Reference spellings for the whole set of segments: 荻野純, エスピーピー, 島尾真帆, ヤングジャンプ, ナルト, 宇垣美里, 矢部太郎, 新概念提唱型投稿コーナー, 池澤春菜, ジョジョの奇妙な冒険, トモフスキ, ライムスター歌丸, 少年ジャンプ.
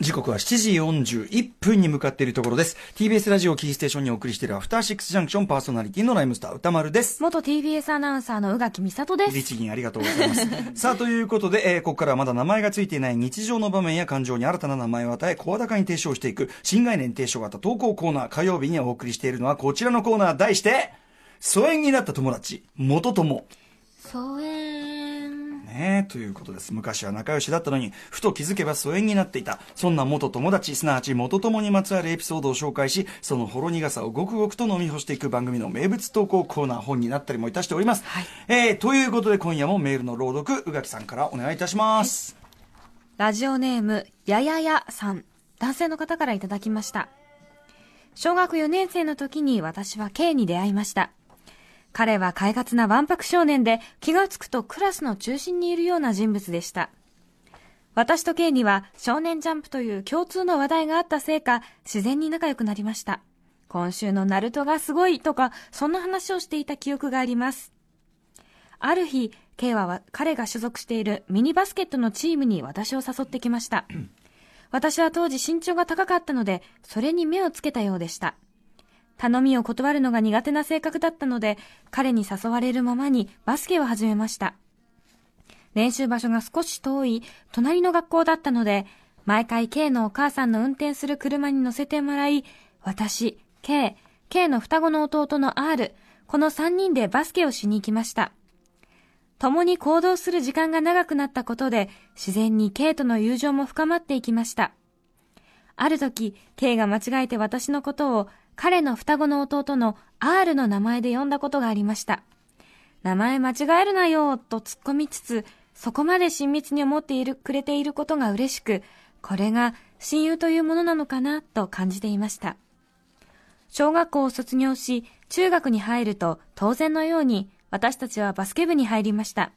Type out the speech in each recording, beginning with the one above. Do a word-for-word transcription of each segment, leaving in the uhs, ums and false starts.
時刻はしちじよんじゅういっぷんに向かっているところです。 ティービーエス ラジオキーステーションにお送りしているアフターシックスジャンクション、パーソナリティのライムスター歌丸です。元 ティービーエス アナウンサーの宇垣美里です。律儀ありがとうございます。さあということで、えー、ここからはまだ名前がついていない日常の場面や感情に新たな名前を与え、声高に提唱していく新概念提唱型投稿コーナー、火曜日にお送りしているのはこちらのコーナー、題して疎遠になった友達元友疎遠ねえということです。昔は仲良しだったのにふと気づけば疎遠になっていた、そんな元友達、すなわち元友にまつわるエピソードを紹介し、そのほろ苦さをごくごくと飲み干していく番組の名物投稿コーナー、本になったりもいたしております、はい。えー、ということで今夜もメールの朗読、宇垣さんからお願いいたします、はい。ラジオネームやややさん、男性の方からいただきました。小学よねん生の時に私は K に出会いました。彼は快活なわんぱく少年で、気がつくとクラスの中心にいるような人物でした。私と K には少年ジャンプという共通の話題があったせいか、自然に仲良くなりました。今週のナルトがすごいとか、そんな話をしていた記憶があります。ある日、K は彼が所属しているミニバスケットのチームに私を誘ってきました。私は当時身長が高かったので、それに目をつけたようでした。頼みを断るのが苦手な性格だったので、彼に誘われるままにバスケを始めました。練習場所が少し遠い隣の学校だったので、毎回 K のお母さんの運転する車に乗せてもらい、私、K、K の双子の弟の R、このさんにんでバスケをしに行きました。共に行動する時間が長くなったことで、自然に K との友情も深まっていきました。ある時、K が間違えて私のことを、彼の双子の弟の R の名前で呼んだことがありました。名前間違えるなよと突っ込みつつ、そこまで親密に思っているくれていることが嬉しく、これが親友というものなのかなと感じていました。小学校を卒業し、中学に入ると当然のように私たちはバスケ部に入りました。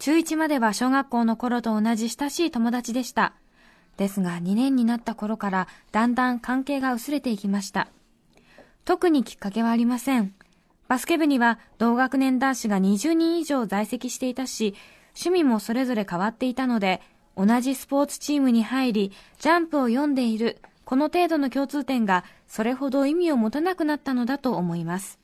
中いちまでは小学校の頃と同じ親しい友達でした。ですがにねんになった頃からだんだん関係が薄れていきました。特にきっかけはありません。バスケ部には同学年男子がにじゅうにん以上在籍していたし、趣味もそれぞれ変わっていたので、同じスポーツチームに入り、ジャンプを読んでいる、この程度の共通点がそれほど意味を持たなくなったのだと思います。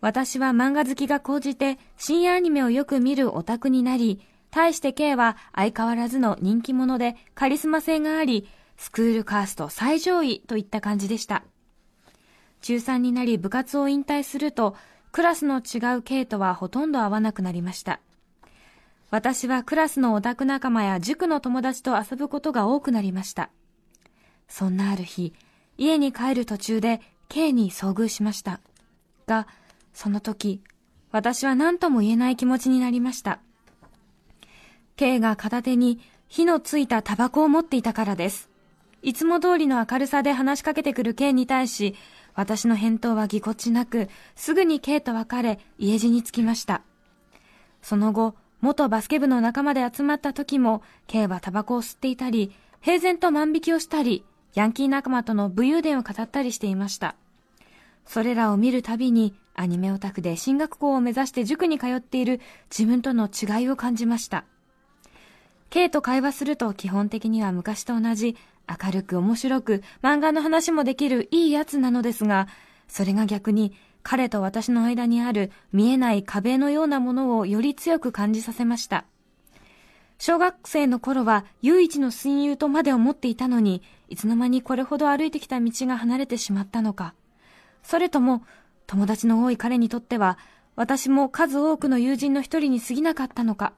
私は漫画好きが高じて深夜アニメをよく見るオタクになり、対して K は相変わらずの人気者でカリスマ性があり、スクールカースト最上位といった感じでした。中さんになり部活を引退すると、クラスの違う K とはほとんど会わなくなりました。私はクラスのオタク仲間や塾の友達と遊ぶことが多くなりました。そんなある日、家に帰る途中で K に遭遇しました。が、その時、私は何とも言えない気持ちになりました。K が片手に火のついたタバコを持っていたからです。いつも通りの明るさで話しかけてくる K に対し、私の返答はぎこちなく、すぐに K と別れ、家路に着きました。その後、元バスケ部の仲間で集まった時も、K はタバコを吸っていたり、平然と万引きをしたり、ヤンキー仲間との武勇伝を語ったりしていました。それらを見るたびに、アニメオタクで進学校を目指して塾に通っている自分との違いを感じました。K と会話すると基本的には昔と同じ明るく面白く漫画の話もできるいいやつなのですが、それが逆に彼と私の間にある見えない壁のようなものをより強く感じさせました。小学生の頃は唯一の親友とまで思っていたのに、いつの間にこれほど歩いてきた道が離れてしまったのか。それとも友達の多い彼にとっては私も数多くの友人の一人に過ぎなかったのか。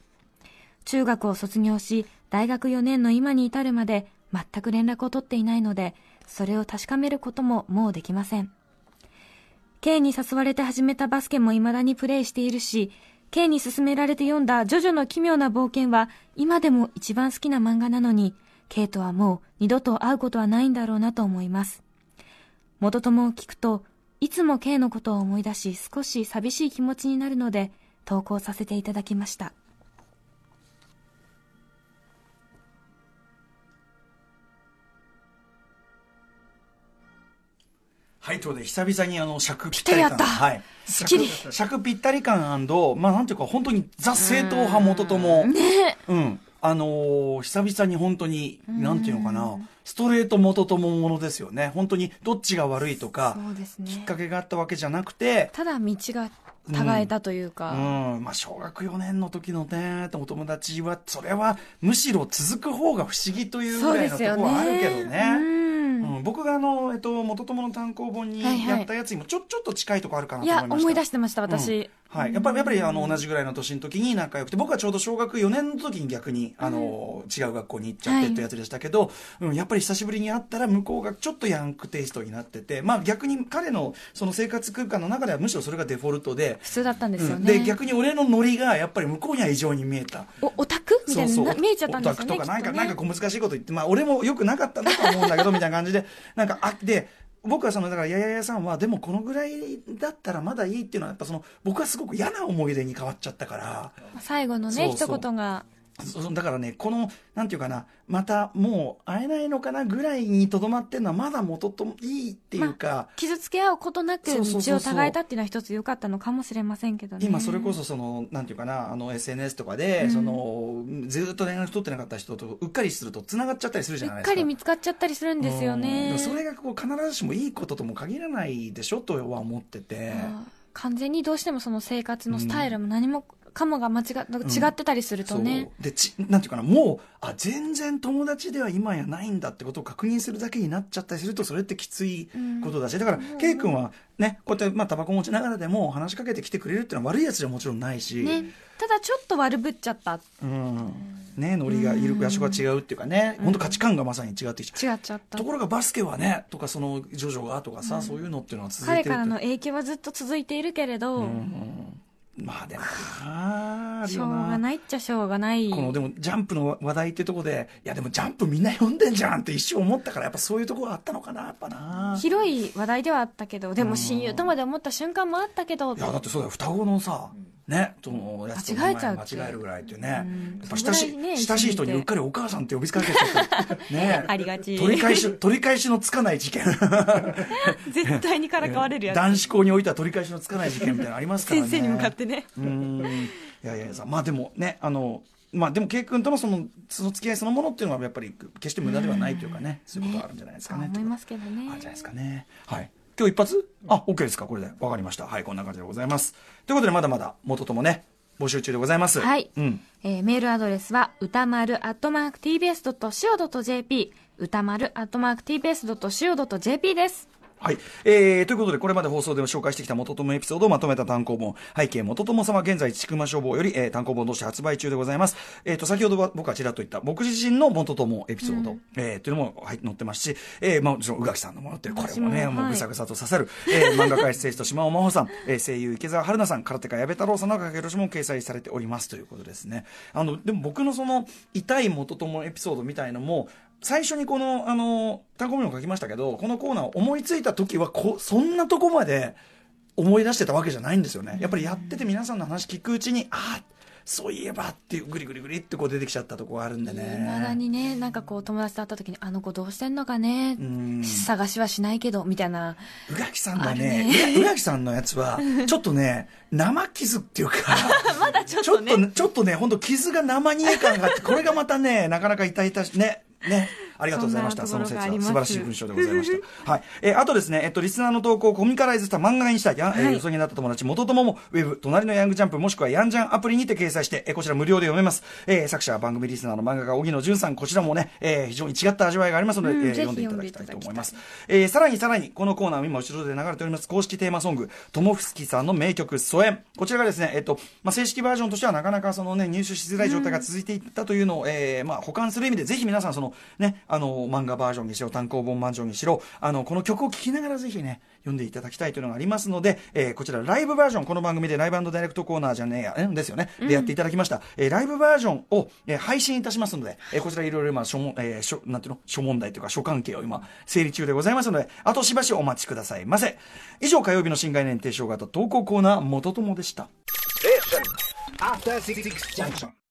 中学を卒業し、大学よねんの今に至るまで全く連絡を取っていないので、それを確かめることももうできません。K に誘われて始めたバスケも未だにプレーしているし、K に勧められて読んだジョジョの奇妙な冒険は今でも一番好きな漫画なのに、K とはもう二度と会うことはないんだろうなと思います。元友を聞くと、いつも K のことを思い出し、少し寂しい気持ちになるので、投稿させていただきました。はい、ということで久々にあの尺ぴったり感、はい、すっきり尺ぴったり感、まあなんていうか本当にザ正統派元友、ね、うん、あのー、久々に本当に、なんていうのかな、ストレート元ともものですよね。本当にどっちが悪いとか、そうですね、きっかけがあったわけじゃなくて、ただ道が違えたというか、うんうん、まあ、小学よねんの時のねお友達はそれはむしろ続く方が不思議というぐらいのところはあるけどね、うんうん、僕があの、えっと、元友の単行本にやったやつにもちょ、はいはい、ちょっと近いところあるかなと思いました。いや思い出してました私、うんはい、やっぱり、やっぱりあの同じぐらいの年の時に仲良くて、僕はちょうど小学よねんの時に逆にあの、うん、違う学校に行っちゃってってやつでしたけど、はいうん、やっぱり久しぶりに会ったら向こうがちょっとヤンクテイストになってて、まあ、逆に彼のその生活空間の中ではむしろそれがデフォルトで普通だったんですよね、うん、で逆に俺のノリがやっぱり向こうには異常に見えた、おオタクみたいな、そうそう見えちゃったんですよね、オタクとかなんか、ね、なんかこう難しいこと言って、まあ、俺もよくなかったんだと思うんだけどみたいな感じでなんかあって。僕はそのだからやややさんはでもこのぐらいだったらまだいいっていうのはやっぱその僕はすごく嫌な思い出に変わっちゃったから最後のねそうそう一言がだからねこのなんていうかなまたもう会えないのかなぐらいにとどまってるのはまだ元といいっていうか、まあ、傷つけ合うことなく道を互えたっていうのは一つ良かったのかもしれませんけどね。今それこそそのなんていうかなあの エスエヌエス とかで、うん、そのずっと連絡取ってなかった人とうっかりするとつながっちゃったりするじゃないですか。うっかり見つかっちゃったりするんですよね。それがこう必ずしもいいこととも限らないでしょとは思ってて、完全にどうしてもその生活のスタイルも何も、うんカモが間違ってたりするとね、うん、でちなんていうかなもうあ全然友達では今やないんだってことを確認するだけになっちゃったりするとそれってきついことだし、うん、だから、うん、K 君はねこうやってまあタバコ持ちながらでも話しかけてきてくれるっていうのは悪いやつじゃもちろんないし、ね、ただちょっと悪ぶっちゃった、うんね、ノリがいる場所が違うっていうかね、うん、本当価値観がまさに違ってきちゃう、違っちゃったところがバスケはねとかそのジョジョがとかさ、うん、そういうのっていうのは続いてるって彼からの影響はずっと続いているけれど、うんうんまあでもなあしょうがないっちゃしょうがないこのでもジャンプの話題ってとこでいやでもジャンプみんな読んでんじゃんって一瞬思ったからやっぱそういうとこはあったのかなやっぱな広い話題ではあったけどでも親友とまで思った瞬間もあったけど、うん、いやだってそうだよ双子のさ、うん、ねそのやつと間違えちゃう間違えるぐらいっていうね、うん、やっぱ親しい、ね、親しい人にうっかりお母さんって呼びつかれてる人ねありがち取り返し取り返しのつかない事件絶対にからかわれるやつ男子校においては取り返しのつかない事件みたいなのありますからね先生に向かってうんいやいやさまあでもねあのまあでもK君とのそのその付き合いそのものっていうのはやっぱり決して無駄ではないというかね、うん、そういうことあるんじゃないですかね。思いますけどね。あじゃないですかね。はい。今日一発？あ OK ですかこれでわかりました。はいこんな感じでございます。ということでまだまだ元ともね募集中でございます。はい。うんえー、メールアドレスは歌丸アットマーク ティービーエス ドット シーオー ドット ジェーピー 歌丸アットマーク ティービーエス ドット シーオー ドット ジェーピー です。はい、えー、ということでこれまで放送でも紹介してきた元友エピソードをまとめた単行本背景元友様現在ちくま消防より、えー、単行本として発売中でございます、えー、と先ほどは僕はちらっと言った僕自身の元友エピソード、うんえー、というのも、はい、載ってますし、えーまあ、もちろん宇垣さんのものってこれもねもうぐさぐさと刺さる、えー、漫画家エッセイスト島尾真帆さん、えー、声優池澤春菜さん空手家矢部太郎さんの書き下ろしも掲載されておりますということですね。あのでも僕のその痛い元友エピソードみたいのも最初にこのあの単行本を書きましたけどこのコーナーを思いついた時はこそんなとこまで思い出してたわけじゃないんですよね。やっぱりやってて皆さんの話聞くうちにああそういえばっていうグリグリグリってこう出てきちゃったとこがあるんでね。いまだにねなんかこう友達と会った時にあの子どうしてんのかね探しはしないけどみたいな宇垣さんがね宇垣さんのやつはちょっとね生傷っていうかまだちょっとねちょっと、ちょっとね本当傷が生煮え感があってこれがまたねなかなか痛々しいねね、ありがとうございました。その説は素晴らしい文章でございました。はい。えー、あとですね、えっと、リスナーの投稿をコミカライズした漫画にしたい、はい、えー、よそになった友達、元友も、ウェブ、隣のヤングジャンプ、もしくはヤンジャンアプリにて掲載して、えー、こちら無料で読めます。えー、作者は番組リスナーの漫画家、荻野純さん、こちらもね、えー、非常に違った味わいがありますので、えー、読んでいただきたいと思います。えー、さらにさらに、このコーナーは今後ろで流れております、公式テーマソング、トモフスキさんの名曲、疎遠。こちらがですね、えっと、まあ、正式バージョンとしてはなかなかそのね、入手しづらい状態が続いていったというのを、えー、まあ、補完する意味で、ぜひ皆さん、その、ね、あの漫画バージョンにしろ単行本バージョンにしろあのこの曲を聴きながらぜひね読んでいただきたいというのがありますので、えー、こちらライブバージョンこの番組でライブ&ダイレクトコーナーじゃねえやんですよね、うん、でやっていただきました、えー、ライブバージョンを、えー、配信いたしますので、えー、こちらいろいろ今諸問、えー、諸なんていうの諸問題というか諸関係を今整理中でございますのであとしばしお待ちくださいませ。以上火曜日の新概念提唱型投稿コーナー元友でした。え